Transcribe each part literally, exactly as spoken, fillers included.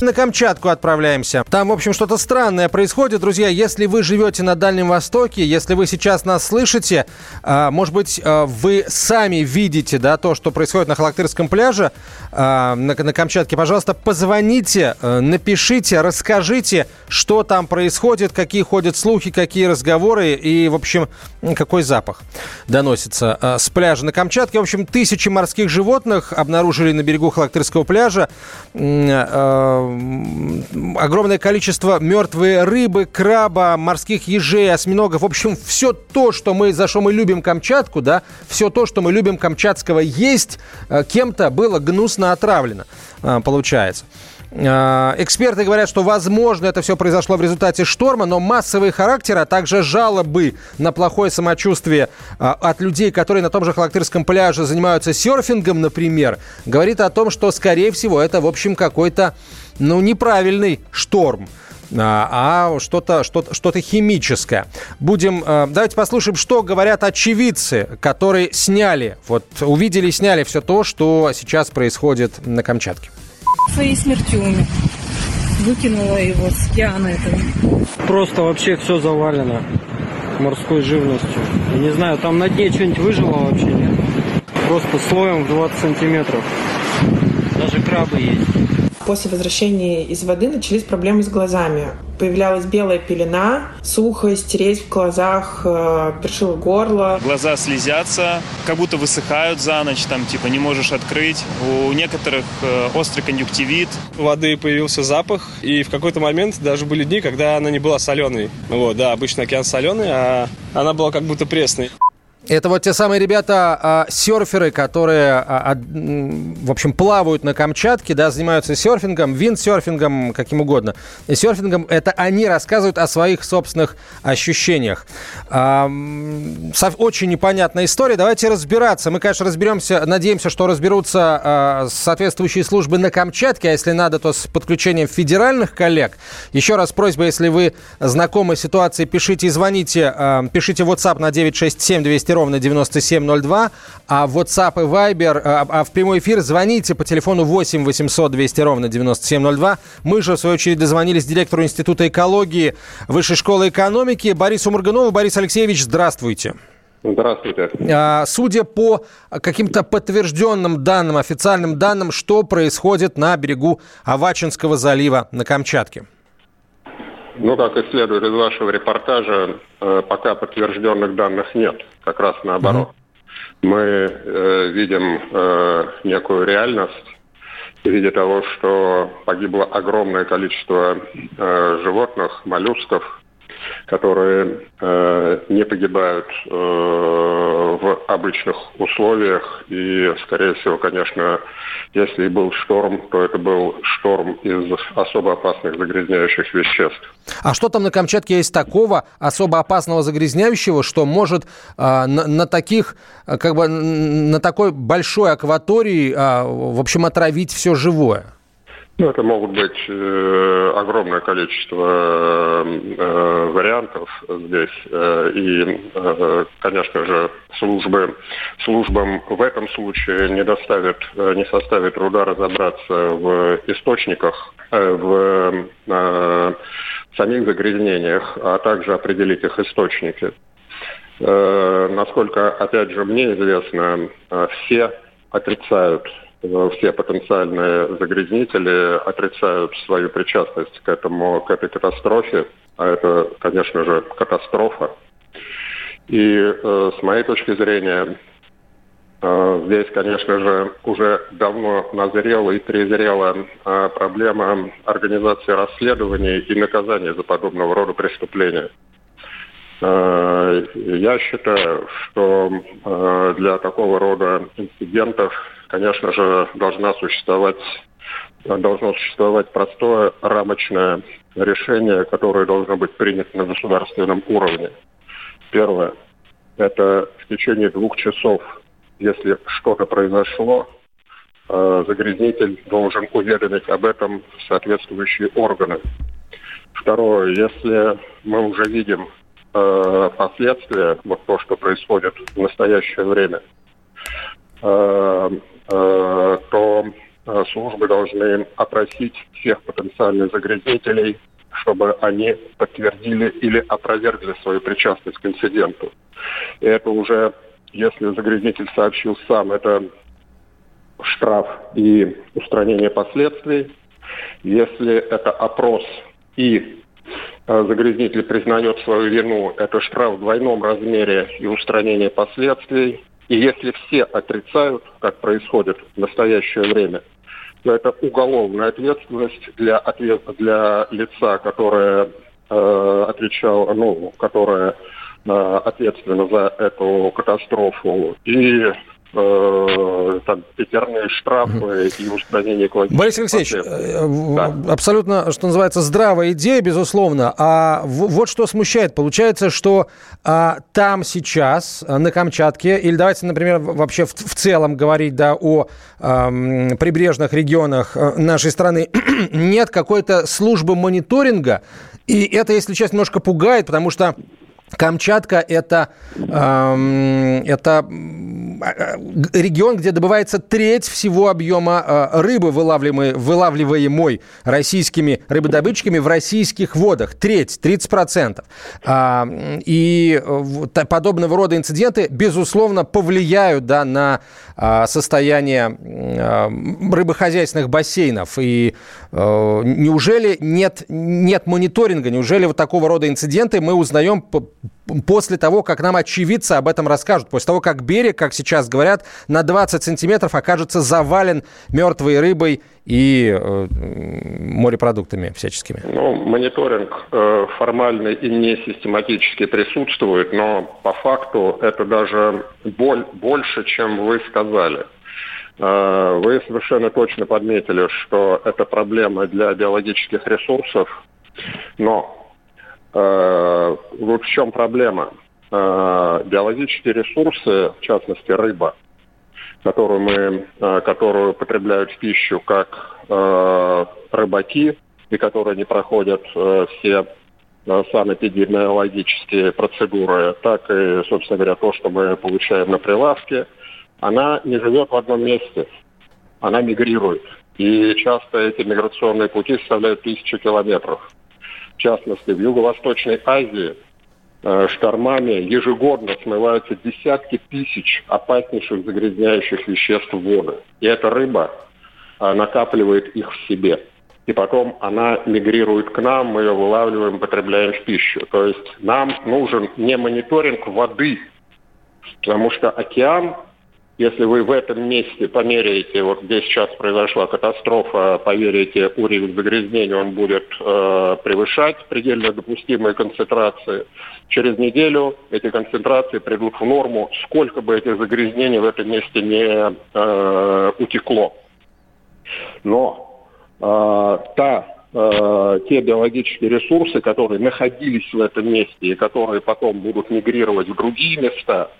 На Камчатку отправляемся. Там, в общем, что-то странное происходит. Друзья, если вы живете на Дальнем Востоке, если вы сейчас нас слышите, может быть, вы сами видите, да, то, что происходит на Халактырском пляже, на Камчатке, пожалуйста, позвоните, напишите, расскажите, что там происходит, какие ходят слухи, какие разговоры и, в общем, какой запах доносится с пляжа на Камчатке. В общем, тысячи морских животных обнаружили на берегу Халактырского пляжа. Огромное количество мертвой рыбы, краба, морских ежей, осьминогов. В общем, все то, что мы, за что мы любим Камчатку, да, все то, что мы любим камчатского есть, кем-то было гнусно отравлено, получается. Эксперты говорят, что, возможно, это все произошло в результате шторма, но массовый характер, а также жалобы на плохое самочувствие от людей, которые на том же Халактырском пляже занимаются серфингом, например, говорит о том, что, скорее всего, это, в общем, какой-то, ну, неправильный шторм, а что-то, что-то, что-то химическое. Будем, давайте послушаем, что говорят очевидцы, которые сняли, вот увидели и сняли все то, что сейчас происходит на Камчатке. Своей смертью умер. Выкинула его с океана этого. Просто вообще все завалено морской живностью. Я не знаю, там на дне что-нибудь выжило вообще, нет? Просто слоем в двадцать сантиметров. Даже крабы есть. После возвращения из воды начались проблемы с глазами. Появлялась белая пелена, сухость, резь в глазах, першило горло. Глаза слезятся, как будто высыхают за ночь, там типа не можешь открыть. У некоторых острый конъюнктивит. У воды появился запах, и в какой-то момент даже были дни, когда она не была соленой. Вот, да, обычно океан соленый, а она была как будто пресной. Это вот те самые ребята, э, серферы, которые, э, э, в общем, плавают на Камчатке, да, занимаются серфингом, виндсерфингом, каким угодно. И серфингом, это они рассказывают о своих собственных ощущениях. Э, э, очень непонятная история. Давайте разбираться. Мы, конечно, разберемся, надеемся, что разберутся э, соответствующие службы на Камчатке, а если надо, то с подключением федеральных коллег. Еще раз просьба, если вы знакомы с ситуацией, пишите и звоните, э, пишите в WhatsApp на девять шесть семь двести ровно девяносто семь ноль два, а в WhatsApp и Viber, а, а в прямой эфир звоните по телефону восемь восемьсот двести ровно девяносто семь ноль два. Мы же, в свою очередь, дозвонились директору Института экологии Высшей школы экономики Борису Моргунову. Борис Алексеевич, здравствуйте. Здравствуйте. А, судя по каким-то подтвержденным данным, официальным данным, что происходит на берегу Аватинского залива на Камчатке? Ну, как и следует из вашего репортажа, пока подтвержденных данных нет, как раз наоборот. Mm-hmm. Мы э, видим э, некую реальность в виде того, что погибло огромное количество э, животных, моллюсков, которые э, не погибают э, в обычных условиях. И, скорее всего, конечно, если и был шторм, то это был шторм из особо опасных загрязняющих веществ. А что там на Камчатке есть такого особо опасного загрязняющего, что может э, на, на таких, как бы, на такой большой акватории, э, в общем, отравить все живое? Ну, это могут быть э, огромное количество э, вариантов здесь. Э, и, э, конечно же, службы, службам в этом случае не, доставит, э, не составит труда разобраться в источниках, э, в э, самих загрязнениях, а также определить их источники. Э, насколько, опять же, мне известно, э, все отрицают. Все потенциальные загрязнители отрицают свою причастность к этому, к этой катастрофе. А это, конечно же, катастрофа. И э, с моей точки зрения, э, здесь, конечно же, уже давно назрела и перезрела э, проблема организации расследований и наказания за подобного рода преступления. Э, я считаю, что э, для такого рода инцидентов, конечно же, должна существовать, должно существовать простое рамочное решение, которое должно быть принято на государственном уровне. Первое. это в течение двух часов, если что-то произошло, загрязнитель должен уведомить об этом соответствующие органы. Второе, если мы уже видим э, последствия, вот то, что происходит в настоящее время, э, э, то службы должны опросить всех потенциальных загрязнителей, чтобы они подтвердили или опровергли свою причастность к инциденту. И это уже, если загрязнитель сообщил сам, это штраф и устранение последствий. Если это опрос и э, загрязнитель признает свою вину, это штраф в двойном размере и устранение последствий. И если все отрицают, как происходит в настоящее время, то это уголовная ответственность для, ответ... для лица, которое э, отвечало, ну, которое э, ответственно за эту катастрофу. И там пятерные штрафы и устранение экологических. Борис Алексеевич, да. Абсолютно, что называется, здравая идея, безусловно. А вот что смущает. Получается, что а, там сейчас, на Камчатке, или давайте, например, вообще в, в целом говорить да, о а, прибрежных регионах нашей страны, нет какой-то службы мониторинга. И это, если честно, немножко пугает, потому что Камчатка – это, э, это регион, где добывается треть всего объема рыбы, вылавливаемой, вылавливаемой российскими рыбодобытчиками в российских водах. Треть, тридцать процентов. И подобного рода инциденты, безусловно, повлияют да, на состояние рыбохозяйственных бассейнов. И неужели нет, нет мониторинга? Неужели вот такого рода инциденты мы узнаем по после того, как нам очевидцы об этом расскажут, после того, как берег, как сейчас говорят, на двадцать сантиметров окажется завален мертвой рыбой и э, морепродуктами всяческими? Ну, мониторинг э, формально и не систематически присутствует, но по факту это даже боль, больше, чем вы сказали. Э, вы совершенно точно подметили, что это проблема для биологических ресурсов, но вот в чем проблема? Биологические ресурсы, в частности рыба, которую мы, которую потребляют в пищу как рыбаки, и которые не проходят все санэпидемиологические процедуры, так и, собственно говоря, то, что мы получаем на прилавке, она не живет в одном месте, она мигрирует. И часто эти миграционные пути составляют тысячи километров. В частности, в Юго-Восточной Азии э, штормами ежегодно смываются десятки тысяч опаснейших загрязняющих веществ в воду. И эта рыба э, накапливает их в себе. И потом она мигрирует к нам, мы ее вылавливаем, потребляем в пищу. То есть нам нужен не мониторинг воды, потому что океан, если вы в этом месте померяете, вот где сейчас произошла катастрофа, поверите, уровень загрязнения, он будет э, превышать предельно допустимые концентрации. Через неделю эти концентрации придут в норму, сколько бы этих загрязнений в этом месте не э, утекло. Но э, та, э, те биологические ресурсы, которые находились в этом месте и которые потом будут мигрировать в другие места,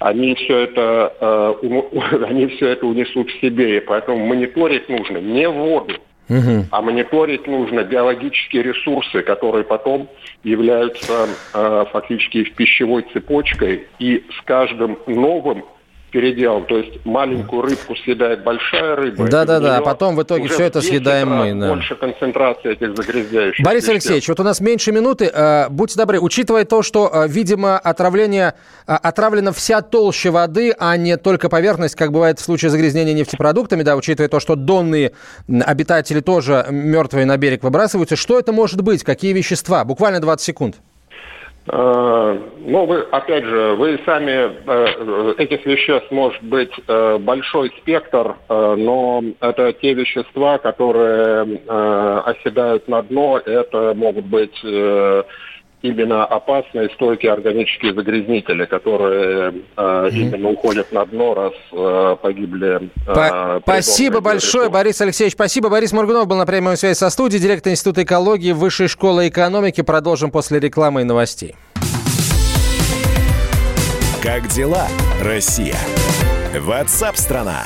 Они все, это, э, у, они все это унесут в себе, и поэтому мониторить нужно не воду, угу. а мониторить нужно биологические ресурсы, которые потом являются э, фактически пищевой цепочкой, и с каждым новым переделом, то есть маленькую рыбку съедает большая рыба. Да-да-да, а потом в итоге все это съедаем мы. Да. Больше концентрации этих загрязняющих. Борис веществ. Алексеевич, вот у нас меньше минуты. Будьте добры, учитывая то, что, видимо, отравление, отравлена вся толща воды, а не только поверхность, как бывает в случае загрязнения нефтепродуктами, да, учитывая то, что донные обитатели тоже мертвые на берег выбрасываются, что это может быть? Какие вещества? Буквально двадцать секунд. Ну, вы, опять же, вы сами, этих веществ может быть большой спектр, но это те вещества, которые оседают на дно, это могут быть именно опасные, стойкие органические загрязнители, которые mm-hmm. именно уходят на дно, раз погибли. По- спасибо большое, ресурс. Борис Алексеевич. Спасибо. Борис Моргунов был на прямой связи со студией, директор Института экологии Высшей школы экономики. Продолжим после рекламы и новостей. Как дела, Россия? Ватсап-страна!